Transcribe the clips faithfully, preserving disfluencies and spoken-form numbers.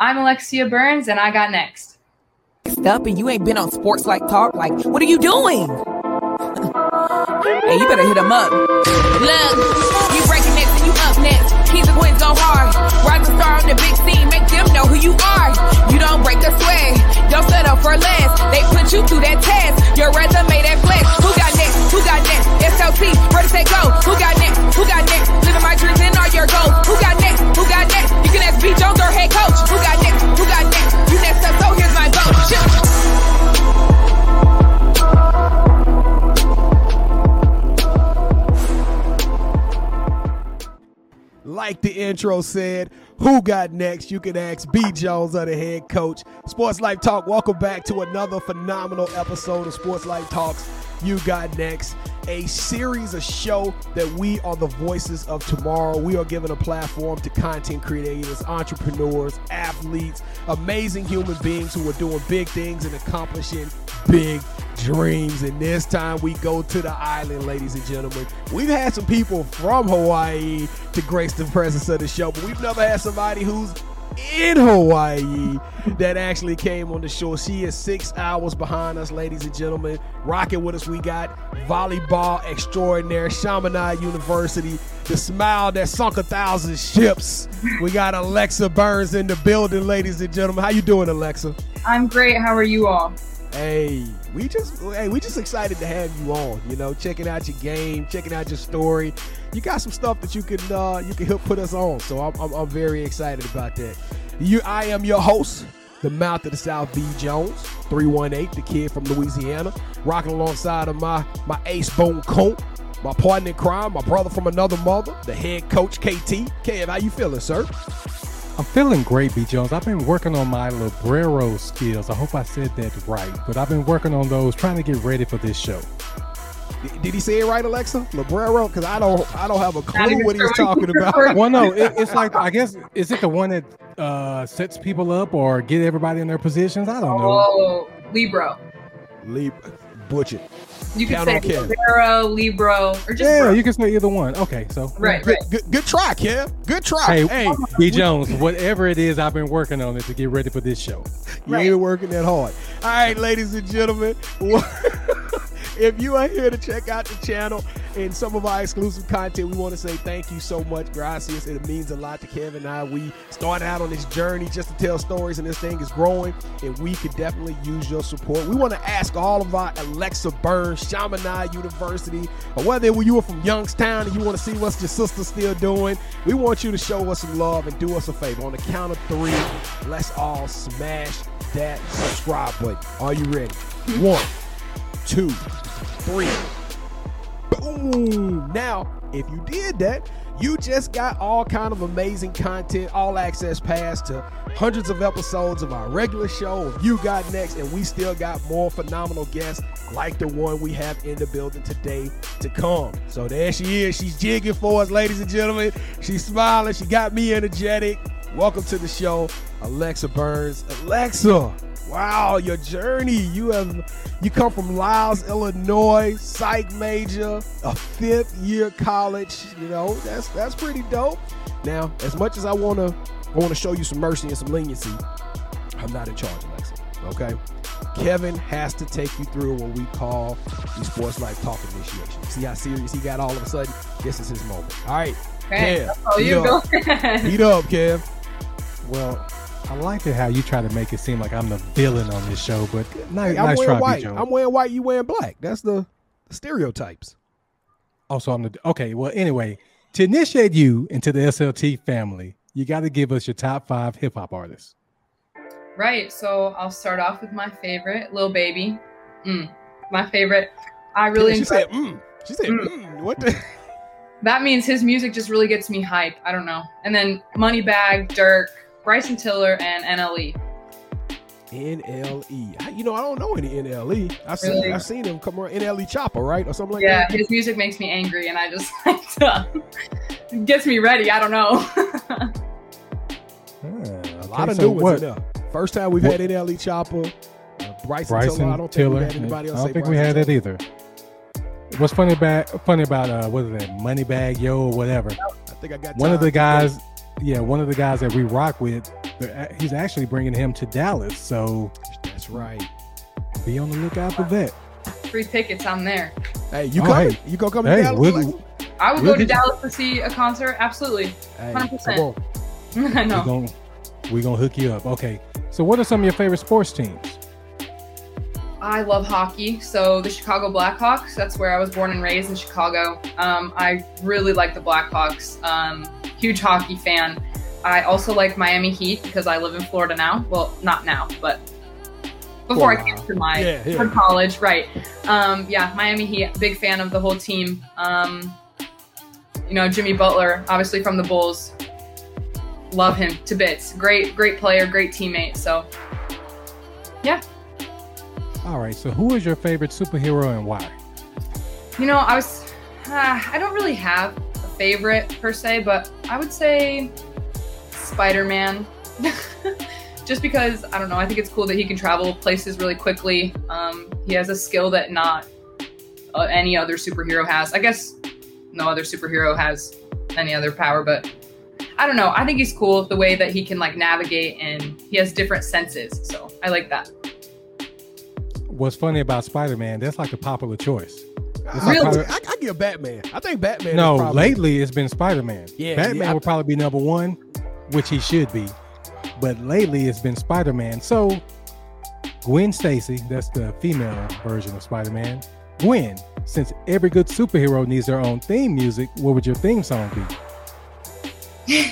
I'm Alexia Burns, and I got next. Up and you ain't been on Sports Life Talk. Like, what are you doing? Hey, you better hit him up. Look, you breaking next and you up next. Keep the wins so hard. Rock the star on the big scene. Make them know who you are. You don't break the sweat. Don't settle for less. They put you through that test. Your resume that flex. Who got next? Who got next? S L T, ready to go. Who got next? Who got next? Living my dreams and all your goals. Who got next? Who got next? You can ask B Jones or head coach. Who got next? Who got next? You next up, so here's my vote. Like the intro said, who got next? You can ask B Jones or the head coach. Sports Life Talk, welcome back to another phenomenal episode of Sports Life Talks. You got next, a series of show that we are the voices of tomorrow. We are giving a platform to content creators, entrepreneurs, athletes, amazing human beings who are doing big things and accomplishing big dreams. And this time we go to the island, ladies and gentlemen. We've had some people from Hawaii to grace the presence of the show, but we've never had somebody who's in Hawaii that actually came on the show. She is six hours behind us, ladies and gentlemen. Rocking with us, we got volleyball extraordinaire, Chaminade University, the smile that sunk a thousand ships. We got Alexia Burns in the building, ladies and gentlemen. How you doing, Alexia? I'm great. How are you all? Hey, we just hey, we just excited to have you on. You know, checking out your game, checking out your story. You got some stuff that you can uh, you can help put us on. So I'm, I'm I'm very excited about that. You, I am your host, the mouth of the South, B Jones, three one eight, the kid from Louisiana, rocking alongside of my my ace Bone Colt, my partner in crime, my brother from another mother, the head coach K T. Kev, how you feeling, sir? I'm feeling great, B. Jones. I've been working on my Librero skills. I hope I said that right, but I've been working on those, trying to get ready for this show. D- did he say it right, Alexia? Librero? Because I don't, I don't have a clue what he's talking about. Well, no, it, it's like, I guess, is it the one that uh, sets people up or get everybody in their positions? I don't know. Oh, Libro. Libro. Butcher. You can Down say Libero, Libro, or just yeah, bro. You can say either one. Okay, so right, good, right. Good, good try, yeah, good try. Hey, hey, B Jones, whatever it is, I've been working on it to get ready for this show. You right. ain't working that hard. All right, ladies and gentlemen, if you are here to check out the channel and some of our exclusive content, we want to say thank you so much, gracias. It means a lot to Kevin and I. We started out on this journey just to tell stories, and this thing is growing, and we could definitely use your support. We want to ask all of our Alexia Burns, Chaminade University, or whether you were from Youngstown and you want to see what your sister's still doing, we want you to show us some love and do us a favor. On the count of three, let's all smash that subscribe button. Are you ready? One, two, three. Boom. Now, if you did that, you just got all kind of amazing content, all access pass to hundreds of episodes of our regular show of You Got Next, and we still got more phenomenal guests like the one we have in the building today to come. So there she is. She's jigging for us, ladies and gentlemen. She's smiling. She got me energetic. Welcome to the show, Alexia Burns. Alexia. Wow, your journey. You have you come from Lisle, Illinois, psych major, a fifth year college. You know, that's that's pretty dope. Now, as much as I wanna I wanna show you some mercy and some leniency, I'm not in charge, Alexia. Okay? Kevin has to take you through what we call the Sports Life Talk initiation. See how serious he got all of a sudden? This is his moment. All right. Hey, Kev. Oh, you go. Heat up, Kev. Well, I like it how you try to make it seem like I'm the villain on this show, but nice, I'm nice wearing try, white. B. Jones. I'm wearing white, you wearing black. That's the stereotypes. Also, I'm the okay. Well, anyway, to initiate you into the S L T family, you got to give us your top five hip hop artists. Right. So I'll start off with my favorite, Lil Baby. Mm, my favorite. I really. Yeah, she enjoy- said. Mm. She said. Mm. Mm, what the. That means his music just really gets me hype. I don't know. And then Moneybagg, Dirk, Bryson Tiller, and N L E. N L E. I, you know, I don't know any N L E. I've seen really? I've seen him come around. N L E Choppa, right? Or something like yeah, that. Yeah, his music makes me angry, and I just like to, it gets me ready. I don't know. hmm, a lot of new ones in there. First time we've what? had N L E Choppa, uh, Bryson, Bryson Tiller. I don't Tiller, think we had anybody else. I don't think Bryson we had that either. What's funny about funny about uh, what is that? Moneybagg Yo or whatever. I think I got one of the guys. Yeah, one of the guys that we rock with They're, he's actually bringing him to Dallas. So that's right. Be on the lookout for that. Free tickets. I'm there. Hey, you oh, coming? Hey. You go coming hey, to Dallas? We'll, I would we'll go to Dallas you. to see a concert. Absolutely. Hey, one hundred percent. I know. We're gonna, we're gonna hook you up. Okay. So what are some of your favorite sports teams? I love hockey. So the Chicago Blackhawks, that's where I was born and raised in Chicago. Um, I really like the Blackhawks. Um, huge hockey fan. I also like Miami Heat because I live in Florida now. Well, not now, but before Florida. I came to my yeah, yeah. college, right. Um, yeah, Miami Heat, big fan of the whole team. Um, you know, Jimmy Butler, obviously from the Bulls. Love him to bits. Great, great player, great teammate. So, yeah. All right, so who is your favorite superhero and why? You know, I was, uh, I don't really have a favorite per se, but I would say Spider-Man. Just because, I don't know, I think it's cool that he can travel places really quickly. Um, he has a skill that not uh, any other superhero has. I guess no other superhero has any other power, but I don't know. I think he's cool the way that he can like navigate and he has different senses. So I like that. What's funny about Spider-Man, that's like a popular choice. It's really? Like probably, I, I give Batman. I think Batman No, is probably, lately it's been Spider-Man. Yeah, Batman yeah, I, would probably be number one, which he should be. But lately it's been Spider-Man. So Gwen Stacy, that's the female version of Spider-Man. Gwen, since every good superhero needs their own theme music, what would your theme song be?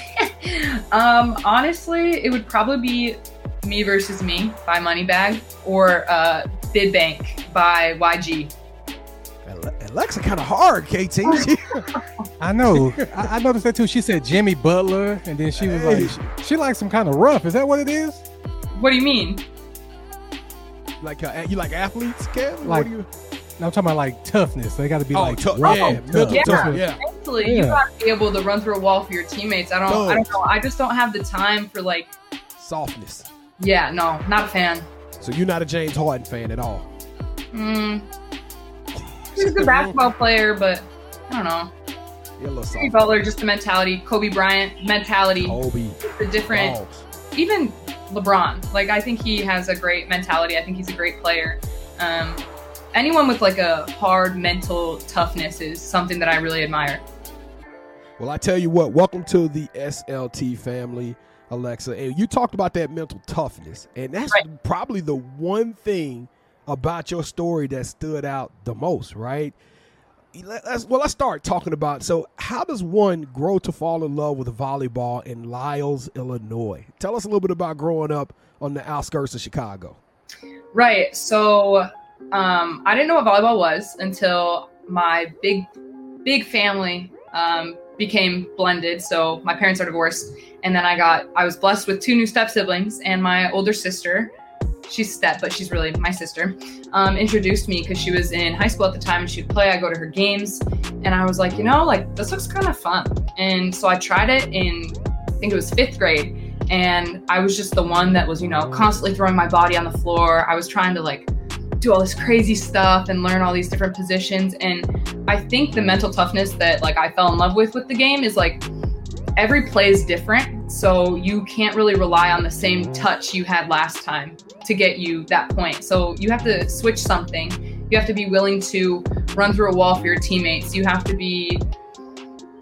um, honestly, it would probably be Me Versus Me by Moneybagg or uh, Bid Bank by Y G. Alexa kind of hard, K T. I know. I, I noticed that too. She said Jimmy Butler, and then she was hey. like, she, she likes some kind of rough. Is that what it is? What do you mean? Like uh, you like athletes, Kevin? Like, what do you? No, I'm talking about like toughness. They got to be oh, like tough. Rough, yeah, tough, yeah, tough. yeah. Mentally, yeah. You got to be able to run through a wall for your teammates. I don't. Tough. I don't know. I just don't have the time for like softness. Yeah, no, not a fan. So you're not a James Harden fan at all? Mm. He's a good basketball player, but I don't know. Jimmy Butler, just the mentality. Kobe Bryant, mentality. Kobe. The different, Balls. Even LeBron. Like, I think he has a great mentality. I think he's a great player. Um, anyone with, like, a hard mental toughness is something that I really admire. Well, I tell you what, welcome to the S L T family. Alexa, and you talked about that mental toughness, and that's right. probably the one thing about your story that stood out the most, right? Let's, well, let's start talking about, so how does one grow to fall in love with volleyball in Lisle, Illinois? Tell us a little bit about growing up on the outskirts of Chicago. Right. So um, I didn't know what volleyball was until my big, big family um, became blended. So my parents are divorced. And then I got, I was blessed with two new step siblings, and my older sister, she's step, but she's really my sister, um, introduced me because she was in high school at the time and she'd play, I go to her games. And I was like, you know, like this looks kind of fun. And so I tried it in, I think it was fifth grade. And I was just the one that was, you know, constantly throwing my body on the floor. I was trying to like do all this crazy stuff and learn all these different positions. And I think the mental toughness that like I fell in love with with the game is like, every play is different, so you can't really rely on the same touch you had last time to get you that point. So you have to switch something. You have to be willing to run through a wall for your teammates. You have to be,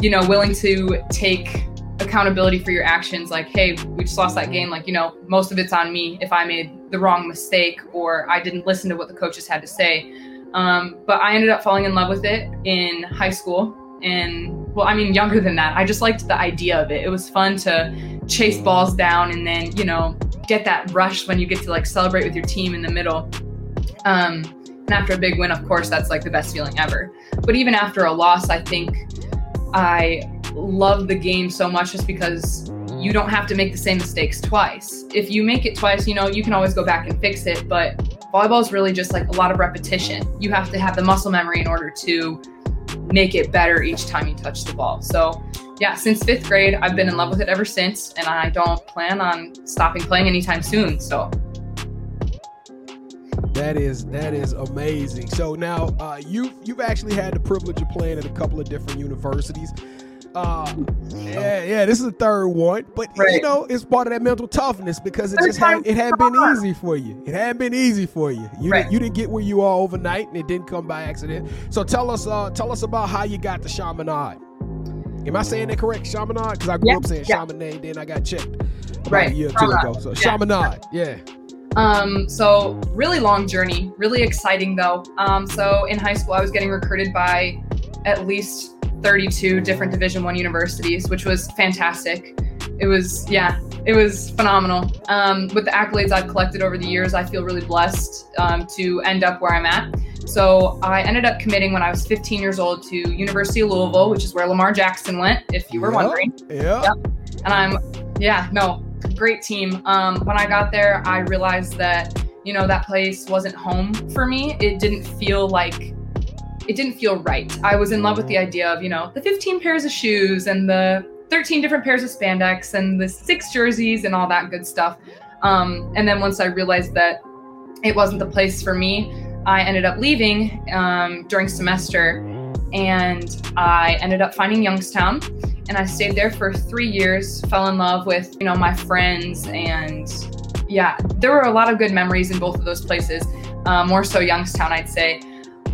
you know, willing to take accountability for your actions. Like, hey, we just lost that game. Like, you know, most of it's on me if I made the wrong mistake or I didn't listen to what the coaches had to say. Um, but I ended up falling in love with it in high school. And well, I mean, younger than that, I just liked the idea of it. It was fun to chase balls down and then, you know, get that rush when you get to like celebrate with your team in the middle. Um, and after a big win, of course, that's like the best feeling ever. But even after a loss, I think I love the game so much just because you don't have to make the same mistakes twice. If you make it twice, you know, you can always go back and fix it. But volleyball is really just like a lot of repetition. You have to have the muscle memory in order to make it better each time you touch the ball. So yeah, since fifth grade, I've been in love with it ever since, and I don't plan on stopping playing anytime soon. So that is that is amazing. So now uh, you've, you've actually had the privilege of playing at a couple of different universities. Uh, yeah, yeah, this is the third one, but right. you know, it's part of that mental toughness because it just had, it had been easy for you. It had been easy for you. You right. didn't, you didn't get where you are overnight, and it didn't come by accident. So tell us, uh, tell us about how you got to Chaminade. Am I saying that correct? Chaminade, because I grew yeah. up saying yeah. Chaminade, then I got checked about right. a year or two ago. So yeah. Chaminade, yeah. Um, so really long journey, really exciting though. Um, so in high school, I was getting recruited by at least thirty-two different Division I universities, which was fantastic. It was, yeah, it was phenomenal. Um, with the accolades I've collected over the years, I feel really blessed um, to end up where I'm at. So I ended up committing when I was fifteen years old to University of Louisville, which is where Lamar Jackson went, if you were yep, wondering. Yeah. Yep. And I'm, yeah, no, great team. Um, when I got there, I realized that, you know, that place wasn't home for me. It didn't feel like, it didn't feel right. I was in love with the idea of, you know, the fifteen pairs of shoes and the thirteen different pairs of spandex and the six jerseys and all that good stuff. Um, and then once I realized that it wasn't the place for me, I ended up leaving um, during semester, and I ended up finding Youngstown, and I stayed there for three years, fell in love with, you know, my friends, and yeah, there were a lot of good memories in both of those places, uh, more so Youngstown, I'd say,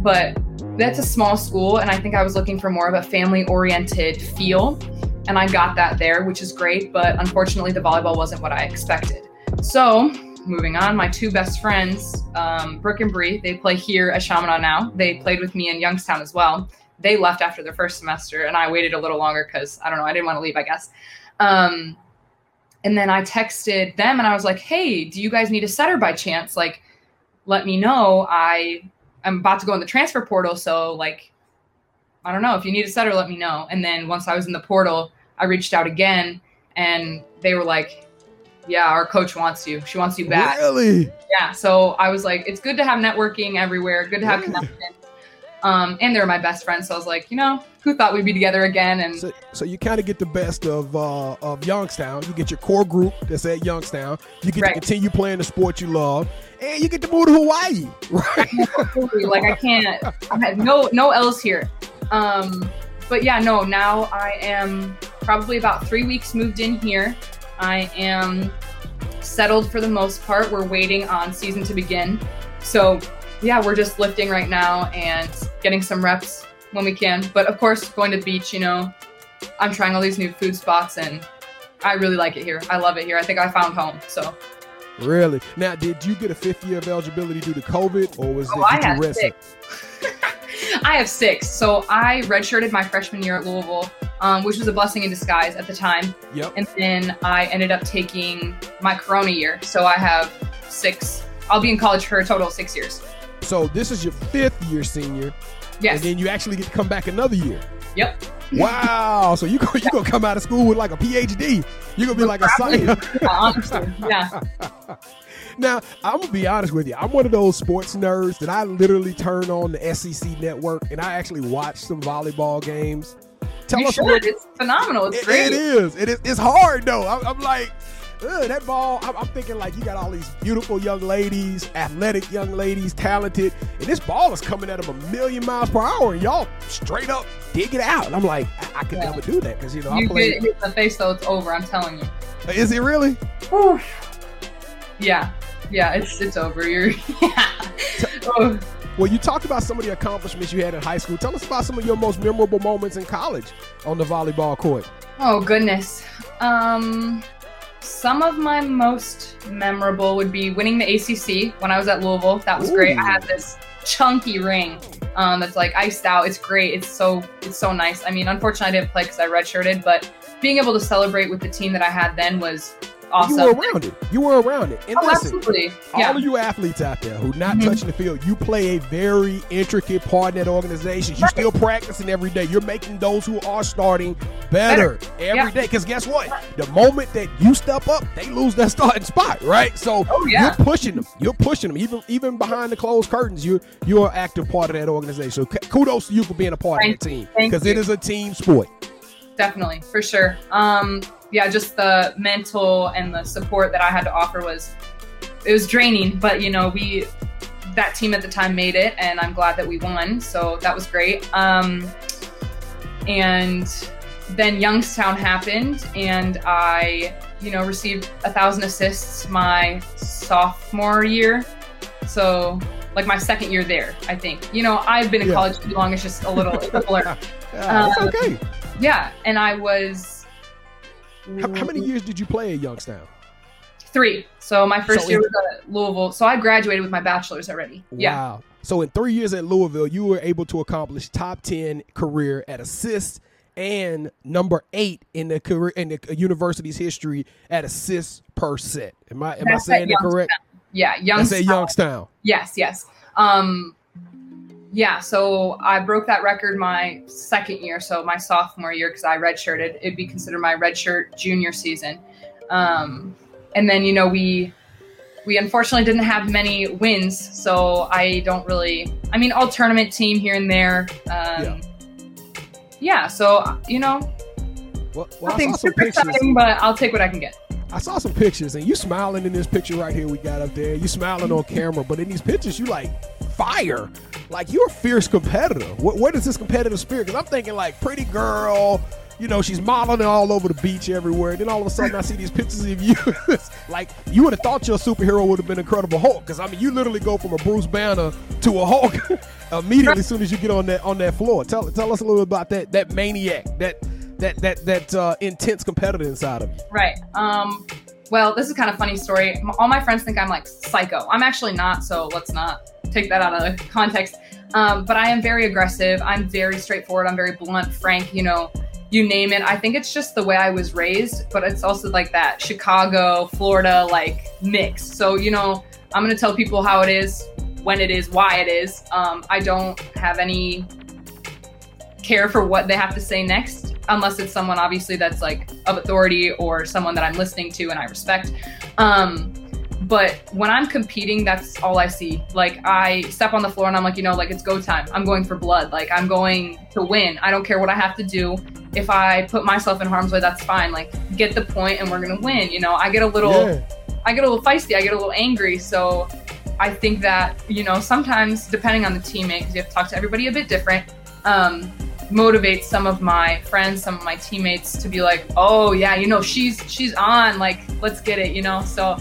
but that's a small school, and I think I was looking for more of a family-oriented feel, and I got that there, which is great, but unfortunately, the volleyball wasn't what I expected. So, moving on, my two best friends, um, Brooke and Bree, they play here at Chaminade now. They played with me in Youngstown as well. They left after their first semester, and I waited a little longer because, I don't know, I didn't want to leave, I guess. Um, and then I texted them, and I was like, hey, do you guys need a setter by chance? Like, let me know. I am about to go in the transfer portal, so, like, I don't know. If you need a setter, let me know. And then once I was in the portal, I reached out again, and they were like, yeah, our coach wants you. She wants you back. Really? Yeah. So I was like, it's good to have networking everywhere. Good to have connections. Um, and they're my best friends. So I was like, you know, who thought we'd be together again? And so, so you kind of get the best of uh, of Youngstown. You get your core group that's at Youngstown. You get right. to continue playing the sport you love, and you get to move to Hawaii. Right? Like I can't. I have no no L's here. Um, but yeah, no. Now I am probably about three weeks moved in here. I am settled for the most part. We're waiting on season to begin. So yeah, we're just lifting right now and getting some reps when we can. But of course, going to the beach, you know, I'm trying all these new food spots and I really like it here. I love it here. I think I found home, so. Really? Now, did you get a fifth year of eligibility due to COVID or was oh, it I have six. I have six. So I redshirted my freshman year at Louisville. Um, which was a blessing in disguise at the time. Yep. And then I ended up taking my Corona year. So I have six. I'll be in college for a total of six years. So this is your fifth year senior. Yes. And then you actually get to come back another year. Yep. Wow. So you're going to come out of school with like a P H D. You're going to be like Probably. a scientist. Honestly, yeah. Now, I'm going to be honest with you. I'm one of those sports nerds that I literally turn on the S E C network and I actually watch some volleyball games. Tell you us should. What, it's phenomenal. It's it, great. It is. It is. It's hard though. I'm, I'm like, ugh, that ball. I'm, I'm thinking like you got all these beautiful young ladies, athletic young ladies, talented, and this ball is coming at them a million miles per hour, and y'all straight up dig it out. And I'm like, I, I could yeah. never do that because you know you I play. You get hit in the face though, it's over. I'm telling you. Is it really? Oof. Yeah, yeah. It's it's over. You're. Yeah. oh. Well, you talked about some of the accomplishments you had in high school. Tell us about some of your most memorable moments in college on the volleyball court. Oh, goodness. Um, some of my most memorable would be winning the A C C when I was at Louisville. That was Ooh. great. I had this chunky ring um, that's like iced out. It's great. It's so it's so nice. I mean, unfortunately, I didn't play because I redshirted, but being able to celebrate with the team that I had then was awesome. You were around it. You were around it. And oh, listen, absolutely. Yeah. All of you athletes out there who not mm-hmm. touching the field, you play a very intricate part in that organization. You're right. still practicing every day. You're making those who are starting better, better. every yeah. day. Because guess what? The moment that you step up, they lose that starting spot, right? So oh, yeah. you're pushing them. You're pushing them. Even even behind the closed curtains, you, you're an active part of that organization. So kudos to you for being a part Thank of that team. Because it is a team sport. Definitely, for sure. Um, yeah, just the mental and the support that I had to offer was, it was draining, but you know, we, that team at the time made it and I'm glad that we won. So that was great. Um, and Then Youngstown happened, and I, you know, received a thousand assists my sophomore year. So, like my second year there, I think. You know, I've been in yeah. college too long. It's just a little, it's a blur. Yeah, um, it's okay. Yeah, and I was. How, how many years did you play at Youngstown? Three. So my first so year in, was at Louisville. So I graduated with my bachelor's already. Wow. Yeah. So in three years at Louisville, you were able to accomplish top ten career at assists and number eight in the career in the university's history at assists per set. Am I am That's I saying that correct? Yeah, Youngstown. That's at Youngstown. Yes, yes. Um, yeah. So I broke that record my second year, so my sophomore year, because I redshirted. It'd be considered my redshirt junior season. Um, and then you know we we unfortunately didn't have many wins, so I don't really. I mean, all tournament team here and there. Um, yeah. Yeah, so, you know, well, well, I think it's super exciting, but I'll take what I can get. I saw some pictures, and you smiling in this picture right here we got up there. You smiling on camera, but in these pictures, you like fire. Like, you're a fierce competitor. What, what is this competitive spirit? Because I'm thinking, like, pretty girl, you know, she's modeling all over the beach everywhere. And then all of a sudden, I see these pictures of you. Like, you would have thought your superhero would have been Incredible Hulk. Because, I mean, you literally go from a Bruce Banner to a Hulk immediately as soon as you get on that on that floor. Tell tell us a little bit about that that maniac, that that that that uh, intense competitor inside of you. Right. Um. Well, this is kind of a funny story. All my friends think I'm like psycho. I'm actually not. So let's not take that out of context. Um. But I am very aggressive. I'm very straightforward. I'm very blunt, frank, you know. You name it. I think it's just the way I was raised, but it's also like that Chicago, Florida, like mix. So, you know, I'm going to tell people how it is, when it is, why it is. Um, I don't have any care for what they have to say next, unless it's someone obviously that's like of authority or someone that I'm listening to and I respect. Um, but when I'm competing, that's all I see. Like I step on the floor and I'm like, you know, like it's go time. I'm going for blood. Like I'm going to win. I don't care what I have to do. If I put myself in harm's way, that's fine. Like, get the point and we're going to win. You know, I get a little, yeah. I get a little feisty. I get a little angry. So I think that, you know, sometimes depending on the teammate, because you have to talk to everybody a bit different, um, motivates some of my friends, some of my teammates to be like, oh yeah, you know, she's, she's on, like, let's get it, you know? So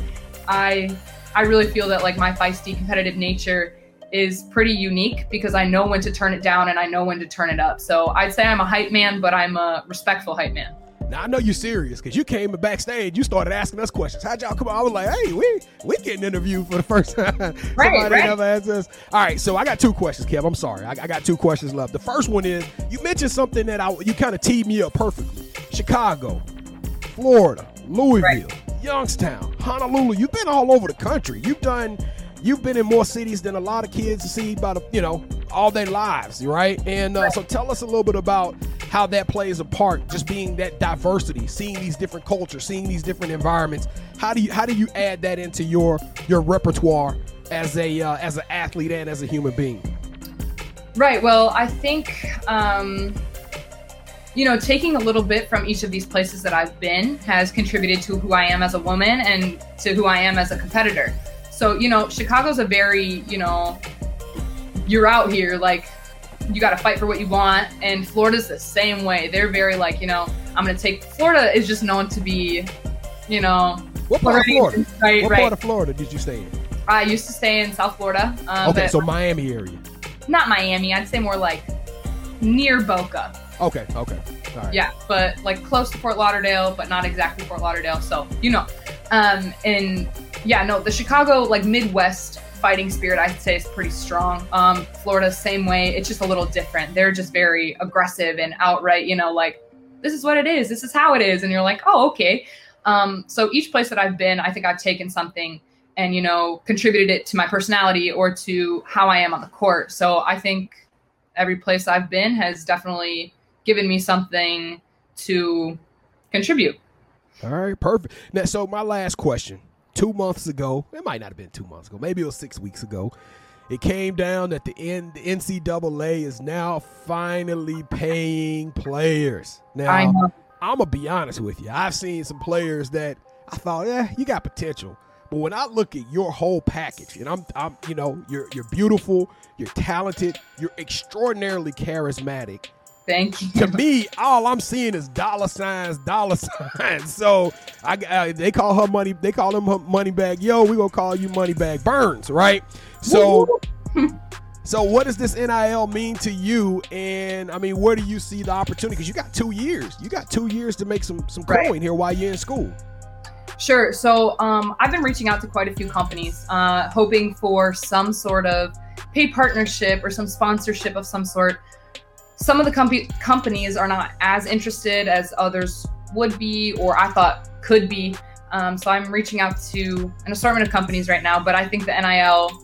I, I really feel that like my feisty competitive nature is pretty unique because I know when to turn it down and I know when to turn it up. So I'd say I'm a hype man, but I'm a respectful hype man. Now, I know you're serious because you came backstage, you started asking us questions. How'd y'all come on? I was like, hey, we we getting interviewed for the first time. Right, Somebody right. never asked us. All right, so I got two questions, Kev. I'm sorry. I, I got two questions left. The first one is, you mentioned something that I you kind of teed me up perfectly. Chicago, Florida, Louisville, right. Youngstown, Honolulu. You've been all over the country. You've done... You've been in more cities than a lot of kids see about, you know, all their lives, right? And uh, so tell us a little bit about how that plays a part, just being that diversity, seeing these different cultures, seeing these different environments. How do you how do you add that into your your repertoire as a uh, as an athlete and as a human being? Right. Well, I think, um, you know, taking a little bit from each of these places that I've been has contributed to who I am as a woman and to who I am as a competitor. So, you know, Chicago's a very, you know, you're out here, like, you got to fight for what you want. And Florida's the same way. They're very like, you know, I'm going to take, Florida is just known to be, you know. What part of Florida? Right, what right. part of Florida did you stay in? I used to stay in South Florida. Um, okay, so Miami area. Not Miami. I'd say more like near Boca. Okay, okay. All right. Yeah, but like close to Fort Lauderdale, but not exactly Fort Lauderdale. So, you know, um, and yeah, no, the Chicago, like Midwest fighting spirit, I'd say is pretty strong. Um, Florida, same way. It's just a little different. They're just very aggressive and outright, you know, like, this is what it is. This is how it is. And you're like, oh, okay. Um, so each place that I've been, I think I've taken something and, you know, contributed it to my personality or to how I am on the court. So I think every place I've been has definitely given me something to contribute. All right, perfect. Now, so my last question. Two months ago, it might not have been two months ago, maybe it was six weeks ago, it came down that the, N- the N C double A is now finally paying players. Now, I'm going to be honest with you. I've seen some players that I thought, yeah, you got potential. But when I look at your whole package, and I'm, I'm, you know, you're, you're beautiful, you're talented, you're extraordinarily charismatic, Thank you. To me, all I'm seeing is dollar signs, dollar signs. So I, I they call her money. They call him Moneybagg Yo. We gonna call you Moneybagg Burns, right? So, so what does this N I L mean to you? And I mean, where do you see the opportunity? Because you got two years. You got two years to make some some coin right here while you're in school. Sure. So um, I've been reaching out to quite a few companies, uh, hoping for some sort of paid partnership or some sponsorship of some sort. Some of the com- companies are not as interested as others would be, or I thought could be. Um, so I'm reaching out to an assortment of companies right now, but I think the N I L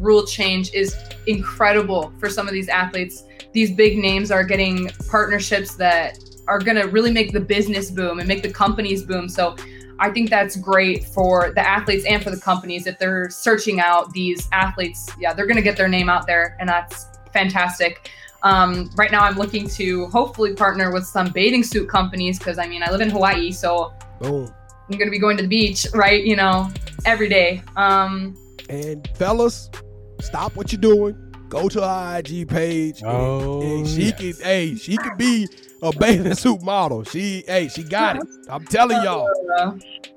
rule change is incredible for some of these athletes. These big names are getting partnerships that are going to really make the business boom and make the companies boom. So I think that's great for the athletes and for the companies. If they're searching out these athletes, yeah, they're going to get their name out there, and that's fantastic. Um, right now I'm looking to hopefully partner with some bathing suit companies, because I mean, I live in Hawaii, so boom, I'm going to be going to the beach, right? You know, every day. Um, and fellas, stop what you're doing. Go to our I G page. Oh, and, and she yes. can, hey, she could be a bathing suit model. She, hey, she got it. I'm telling y'all.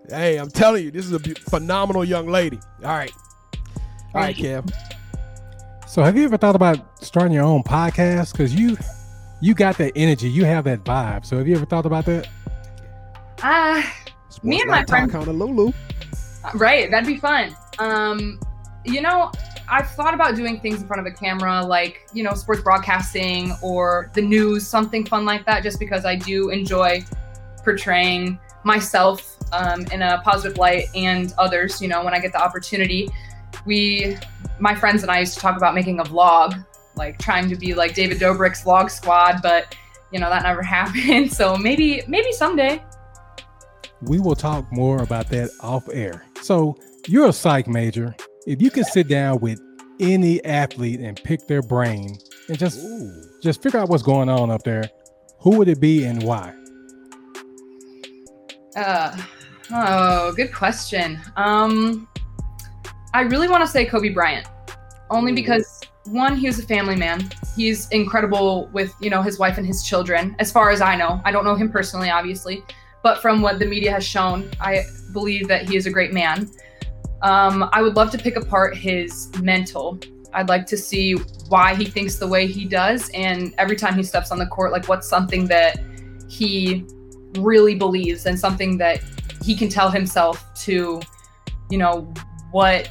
Hey, I'm telling you, this is a be- phenomenal young lady. All right. All right, Kev. So have you ever thought about starting your own podcast? Because you you got that energy. You have that vibe. So have you ever thought about that? Uh, Sports me and my friend. Lulu. Right. That'd be fun. Um, you know, I've thought about doing things in front of a camera, like, you know, sports broadcasting or the news, something fun like that, just because I do enjoy portraying myself um, in a positive light and others, you know, when I get the opportunity. We, my friends and I used to talk about making a vlog, like trying to be like David Dobrik's Vlog Squad, but you know, that never happened. So maybe, maybe someday. We will talk more about that off air. So you're a psych major. If you can sit down with any athlete and pick their brain and just, Ooh. just figure out what's going on up there, who would it be and why? Uh, oh, good question. Um, I really want to say Kobe Bryant, only because one, he was a family man. He's incredible with, you know, his wife and his children, as far as I know. I don't know him personally, obviously, but from what the media has shown, I believe that he is a great man. Um, I would love to pick apart his mental. I'd like to see why he thinks the way he does. And every time he steps on the court, like what's something that he really believes and something that he can tell himself to, you know, what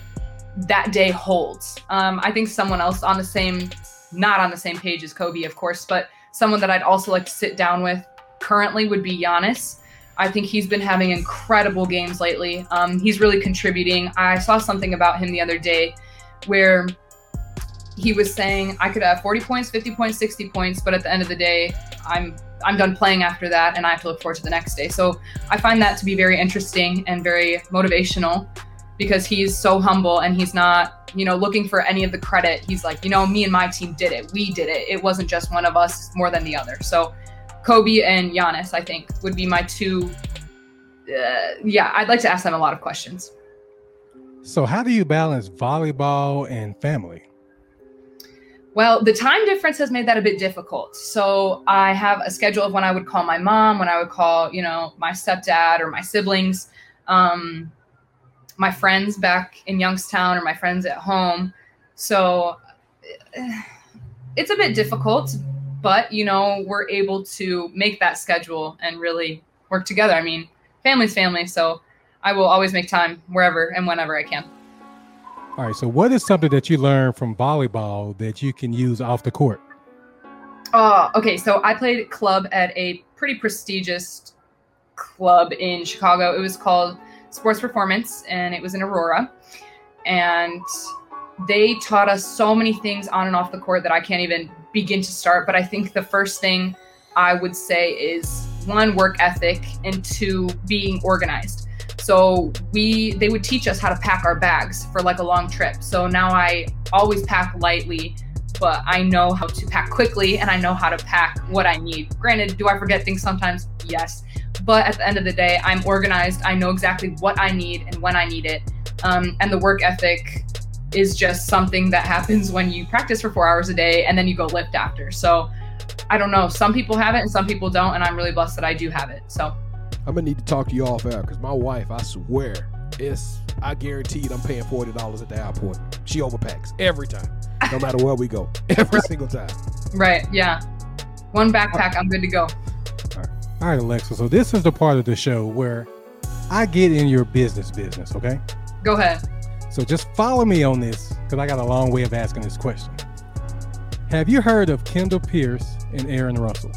that day holds. Um, I think someone else on the same, not on the same page as Kobe, of course, but someone that I'd also like to sit down with currently would be Giannis. I think he's been having incredible games lately. Um, he's really contributing. I saw something about him the other day where he was saying, I could have forty points, fifty points, sixty points, but at the end of the day, I'm I'm done playing after that and I have to look forward to the next day. So I find that to be very interesting and very motivational, because he's so humble and he's not, you know, looking for any of the credit. He's like, you know, me and my team did it. We did it. It wasn't just one of us more than the other. So Kobe and Giannis, I think, would be my two. Uh, yeah, I'd like to ask them a lot of questions. So how do you balance volleyball and family? Well, the time difference has made that a bit difficult. So I have a schedule of when I would call my mom, when I would call, you know, my stepdad or my siblings. Um, my friends back in Youngstown or my friends at home. So it's a bit difficult, but you know, we're able to make that schedule and really work together. I mean, family's family. So I will always make time wherever and whenever I can. All right. So what is something that you learned from volleyball that you can use off the court? Oh, okay. So I played club at a pretty prestigious club in Chicago. It was called Sports Performance, and it was in Aurora, and they taught us so many things on and off the court that I can't even begin to start. But I think the first thing I would say is one, work ethic, and two, being organized. So we, they would teach us how to pack our bags for like a long trip. So now I always pack lightly, but I know how to pack quickly and I know how to pack what I need. Granted, do I forget things sometimes? Yes. But at the end of the day, I'm organized. I know exactly what I need and when I need it. Um, and the work ethic is just something that happens when you practice for four hours a day and then you go lift after. So I don't know. Some people have it and some people don't. And I'm really blessed that I do have it. So I'm going to need to talk to you off air because my wife, I swear, it's I guaranteed I'm paying forty dollars at the airport. She overpacks every time, no matter where we go, every single time. Right. Yeah. One backpack. I'm good to go. All right. All right, Alexa. So this is the part of the show where I get in your business business. Okay. Go ahead. So just follow me on this because I got a long way of asking this question. Have you heard of Kendall Pierce and Aaron Russell?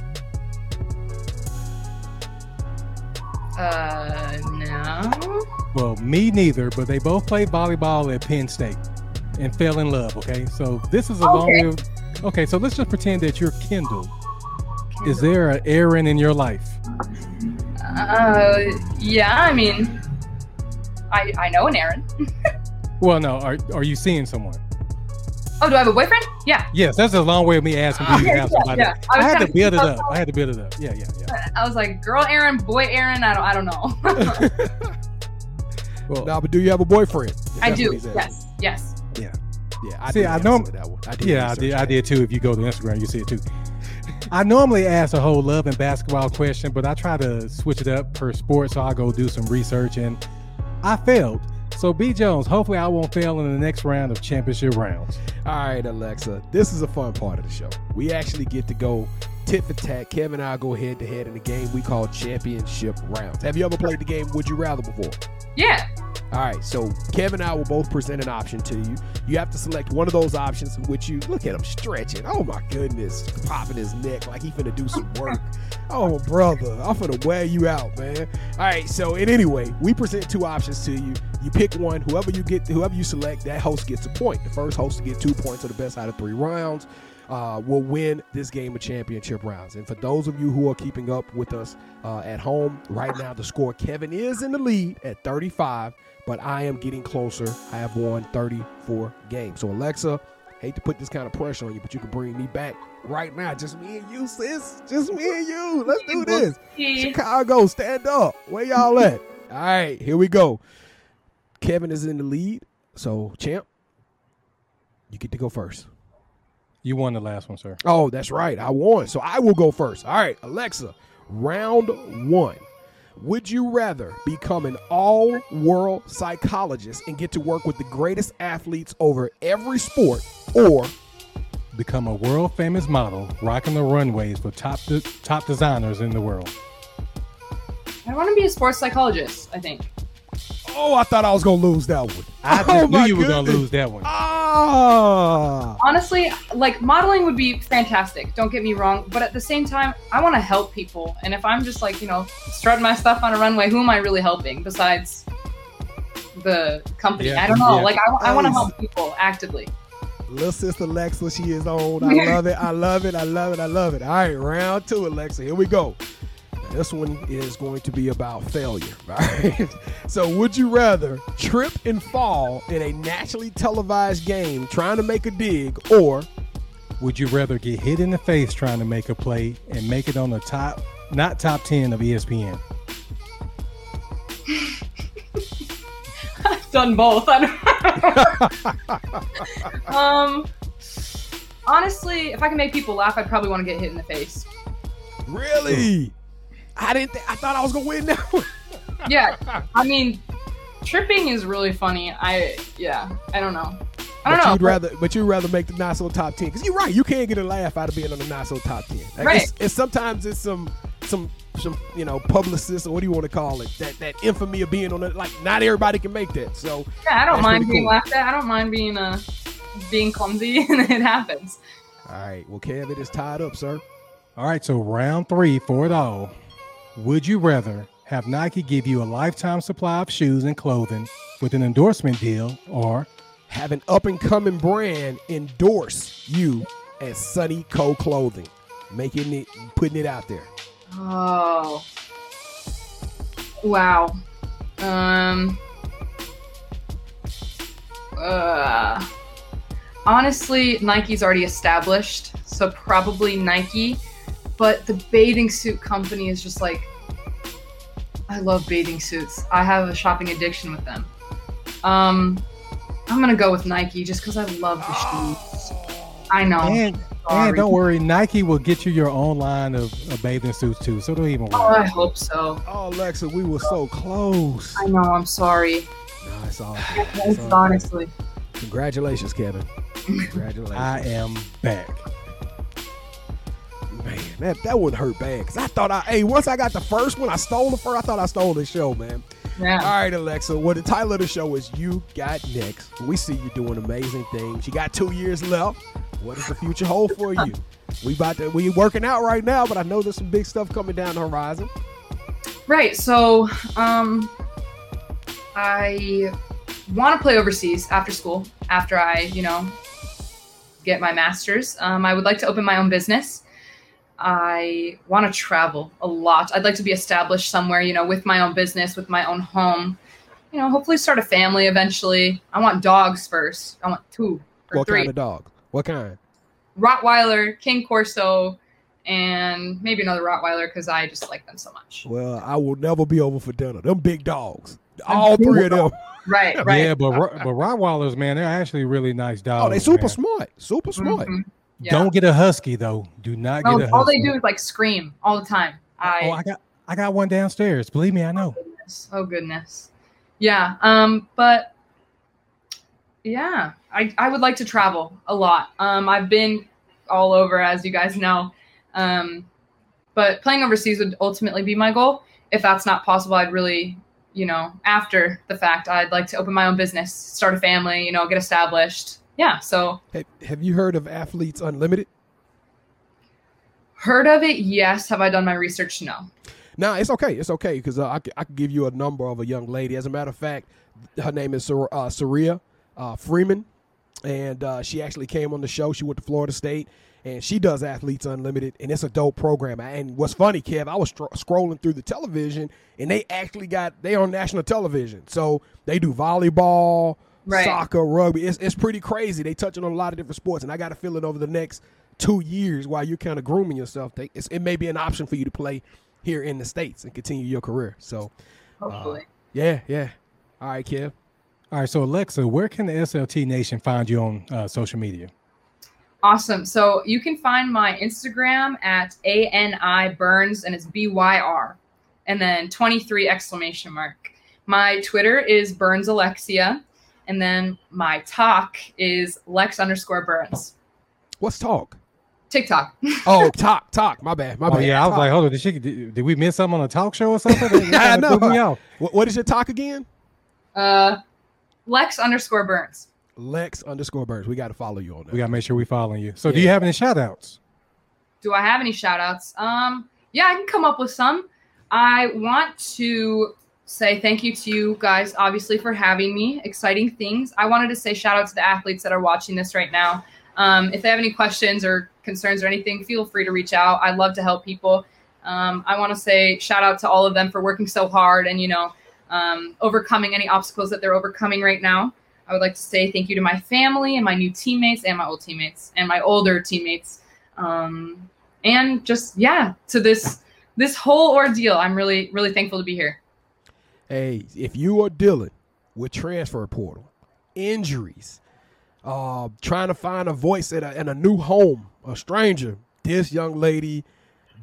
Uh, no. Well, me neither, but they both played volleyball at Penn State and fell in love, okay? So this is a okay. long way of, okay, so let's just pretend that you're Kendall. Kendall. Is there an Aaron in your life? Uh, yeah, I mean, I I know an Aaron. Well, no, are are you seeing someone? Oh, do I have a boyfriend? Yeah. Yes, that's a long way of me asking do you have somebody. Yeah, yeah. I, I had to build it up. I had to build it up. Yeah, yeah, yeah. I was like, girl Aaron, boy Aaron, I don't I don't know. Well, no, but do you have a boyfriend? That's I do. Yes. Yes. Yeah. Yeah. I see, I know that one. I did yeah, I did that. I did too. If you go to Instagram, you see it too. I normally ask a whole love and basketball question, but I try to switch it up per sport, so I go do some research and I failed. So, B Jones, hopefully I won't fail in the next round of championship rounds. All right, Alexa, this is a fun part of the show. We actually get to go tit for tat. Kevin and I go head to head in a game we call championship rounds. Have you ever played the game Would You Rather before? Yeah. All right, so Kevin and I will both present an option to you. You have to select one of those options in which you, look at him stretching. Oh, my goodness, popping his neck like he finna do some work. Oh, brother, I'm finna wear you out, man. All right, so and anyway, we present two options to you. You pick one. Whoever you get, whoever you select, that host gets a point. The first host to get two points or the best out of three rounds uh, will win this game of championship rounds. And for those of you who are keeping up with us uh, at home, right now the score, Kevin is in the lead at thirty-five. But I am getting closer. I have won thirty-four games. So, Alexa, hate to put this kind of pressure on you, but you can bring me back right now. Just me and you, sis. Just me and you. Let's do this. Chicago, stand up. Where y'all at? All right, here we go. Kevin is in the lead. So, champ, you get to go first. You won the last one, sir. Oh, that's right. I won. So, I will go first. All right, Alexa, round one. Would you rather become an all-world psychologist and get to work with the greatest athletes over every sport, or become a world-famous model rocking the runways for top de- top designers in the world? I want to be a sports psychologist, I think. Oh, I thought I was going to lose that one. I oh knew you goodness. were going to lose that one. Ah. Honestly, like modeling would be fantastic. Don't get me wrong. But at the same time, I want to help people. And if I'm just like, you know, strutting my stuff on a runway, who am I really helping besides the company? Yeah, I don't know. Yeah. Like, I, I want to help people actively. Little sister Alexa, she is old. I love it. I love it. I love it. I love it. All right. Round two, Alexa. Here we go. This one is going to be about failure, right? So would you rather trip and fall in a nationally televised game trying to make a dig, or would you rather get hit in the face trying to make a play and make it on the top, not top ten of E S P N? I've done both. um, honestly, if I can make people laugh, I'd probably want to get hit in the face. Really? I didn't. Th- I thought I was gonna win that one. Yeah, I mean, tripping is really funny. I yeah, I don't know. I don't but know. You'd rather, but you'd rather make the not so top ten because you're right. You can't get a laugh out of being on the not so top ten. Like right. It's, it's sometimes it's some some some you know publicist or what do you want to call it that that infamy of being on it. Like not everybody can make that. So yeah, I don't mind being cool. laughed at. I don't mind being uh being clumsy, and it happens. All right. Well, Kev, it is tied up, sir. All right. So round three for it all. Would you rather have Nike give you a lifetime supply of shoes and clothing with an endorsement deal, or have an up-and-coming brand endorse you as Sunny Co Clothing, making it, putting it out there? Oh, wow. Um. Uh. Honestly, Nike's already established, so probably Nike. But the bathing suit company is just like, I love bathing suits. I have a shopping addiction with them. Um, I'm going to go with Nike just because I love the shoes. I know. Man, sorry. And don't worry, Nike will get you your own line of, of bathing suits too, so don't even worry. Oh, I hope so. Oh, Alexa, we were so close. I know. I'm sorry. No, it's all. It's all honestly. Right. Congratulations, Kevin. Congratulations. I am back. Man, that, that would hurt bad. Cause I thought I, hey, once I got the first one, I stole the first. I thought I stole the show, man. Yeah. All right, Alexa. Well, the title of the show is You Got Next. We see you doing amazing things. You got two years left. What does the future hold for you? We about to, we working out right now, but I know there's some big stuff coming down the horizon. Right. So, um, I want to play overseas after school. After I, you know, get my master's, um, I would like to open my own business. I want to travel a lot. I'd like to be established somewhere, you know, with my own business, with my own home, you know, hopefully start a family eventually. I want dogs first. I want two or what three. What kind of dog? What kind? Rottweiler, King Corso, and maybe another Rottweiler because I just like them so much. Well, I will never be over for dinner. Them big dogs. All three of them. Right, right. Yeah, but, but Rottweilers, man, they're actually really nice dogs. Oh, they're super man. smart. Super smart. Mm-hmm. Yeah. Don't get a husky though. Do not no, get a husky. All they do is like scream all the time. I oh, I got I got one downstairs. Believe me, I know. Oh goodness. Oh, goodness. Yeah. Um. But yeah, I I would like to travel a lot. Um. I've been all over, as you guys know. Um. But playing overseas would ultimately be my goal. If that's not possible, I'd really, you know, after the fact, I'd like to open my own business, start a family, you know, get established. Yeah, so. Have you heard of Athletes Unlimited? Heard of it, yes. Have I done my research? No. Nah, it's okay. It's okay, because uh, I, I can give you a number of a young lady. As a matter of fact, her name is uh, Saria uh, Freeman, and uh, she actually came on the show. She went to Florida State, and she does Athletes Unlimited, and it's a dope program. And what's funny, Kev, I was tr- scrolling through the television, and they actually got – they're on national television. So they do volleyball – right. Soccer, rugby. It's it's pretty crazy. They touching on a lot of different sports, and I got a feeling over the next two years while you're kind of grooming yourself, they, it's, it may be an option for you to play here in the States and continue your career. So, hopefully. Uh, yeah, yeah. All right, Kev. All right, so Alexa, where can the S L T Nation find you on uh, social media? Awesome. So you can find my Instagram at A N I Burns, and it's B Y R, and then twenty-three exclamation mark. My Twitter is Burns Alexia. And then my talk is Lex underscore Burns. What's talk? TikTok. Oh, talk, talk. My bad, my oh, bad. Yeah, I was talk. like, hold on, did, she, did, did we miss something on a talk show or something? I know. What, what is your talk again? Uh, Lex underscore Burns. Lex underscore Burns. We got to follow you on that. We got to make sure we following you. So yeah. Do you have any shout outs? Do I have any shout outs? Um, yeah, I can come up with some. I want to... say thank you to you guys, obviously, for having me. Exciting things. I wanted to say shout out to the athletes that are watching this right now. Um, if they have any questions or concerns or anything, feel free to reach out. I love to help people. Um, I want to say shout out to all of them for working so hard and, you know, um, overcoming any obstacles that they're overcoming right now. I would like to say thank you to my family and my new teammates and my old teammates and my older teammates. Um, and just, yeah, to this this whole ordeal, I'm really, really thankful to be here. Hey, if you are dealing with transfer portal, injuries, uh, trying to find a voice at a, in a new home, a stranger, this young lady,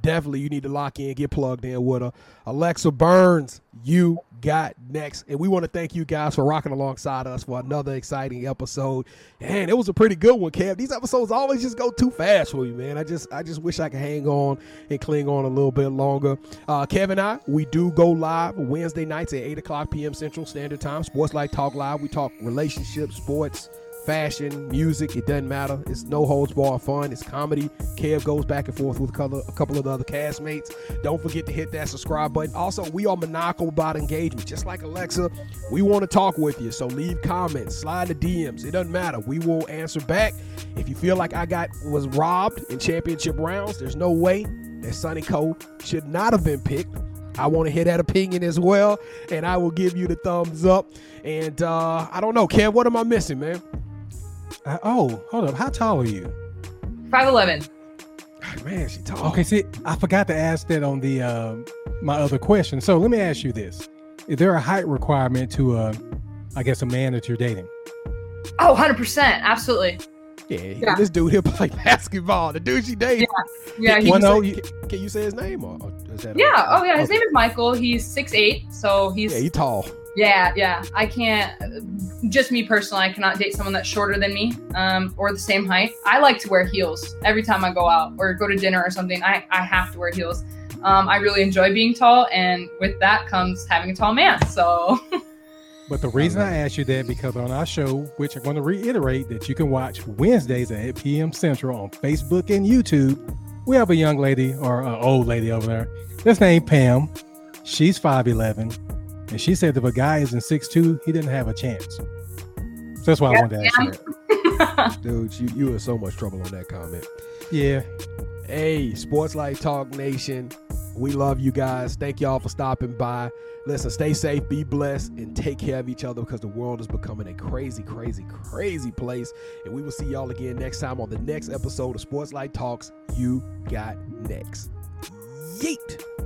definitely you need to lock in, get plugged in with her. Alexa Burns, You Got Next. And we want to thank you guys for rocking alongside us for another exciting episode. And it was a pretty good one, Kev. These episodes always just go too fast for me, man. I just I just wish I could hang on and cling on a little bit longer. Uh, Kev and I, we do go live Wednesday nights at eight o'clock p.m. Central Standard Time. Sports Life Talk Live. We talk relationships, sports, fashion, music, it doesn't matter. It's no holds barred fun. It's comedy. Kev goes back and forth with a couple of the other castmates. Don't forget to hit that subscribe button. Also, we are maniacal about engagement. Just like Alexa, we want to talk with you. So leave comments, slide the D Ms. It doesn't matter. We will answer back. If you feel like I got was robbed in championship rounds, there's no way that Sonny Cole should not have been picked. I want to hear that opinion as well, and I will give you the thumbs up. And uh, I don't know, Kev, what am I missing, man? Uh, oh, hold up. How tall are you? five eleven. Oh, man, she tall. Okay, see, I forgot to ask that on the uh, my other question. So let me ask you this. Is there a height requirement to, uh, I guess, a man that you're dating? Oh, one hundred percent. Absolutely. Yeah, yeah, this dude here play basketball. The dude she dated. Yeah, yeah. Can, can, you, say, can, can you say his name? Or is that yeah. A, oh yeah, his okay. name is Michael. He's six eight, so he's yeah, he's tall. Yeah, yeah. I can't. Just me personally, I cannot date someone that's shorter than me, um, or the same height. I like to wear heels every time I go out or go to dinner or something. I I have to wear heels. Um, I really enjoy being tall, and with that comes having a tall man. So. But the reason I asked you that, because on our show, which I'm going to reiterate that you can watch Wednesdays at eight p.m. Central on Facebook and YouTube, we have a young lady or an old lady over there. That's named Pam. She's five eleven. And she said if a guy isn't six two, he didn't have a chance. So that's why yeah, I wanted to ask yeah. you that. Dude, you, you were so much trouble on that comment. Yeah. Hey, Sports Life Talk Nation. We love you guys. Thank y'all for stopping by. Listen, stay safe, be blessed, and take care of each other because the world is becoming a crazy, crazy, crazy place. And we will see y'all again next time on the next episode of Sports Life Talks. You got next. Yeet.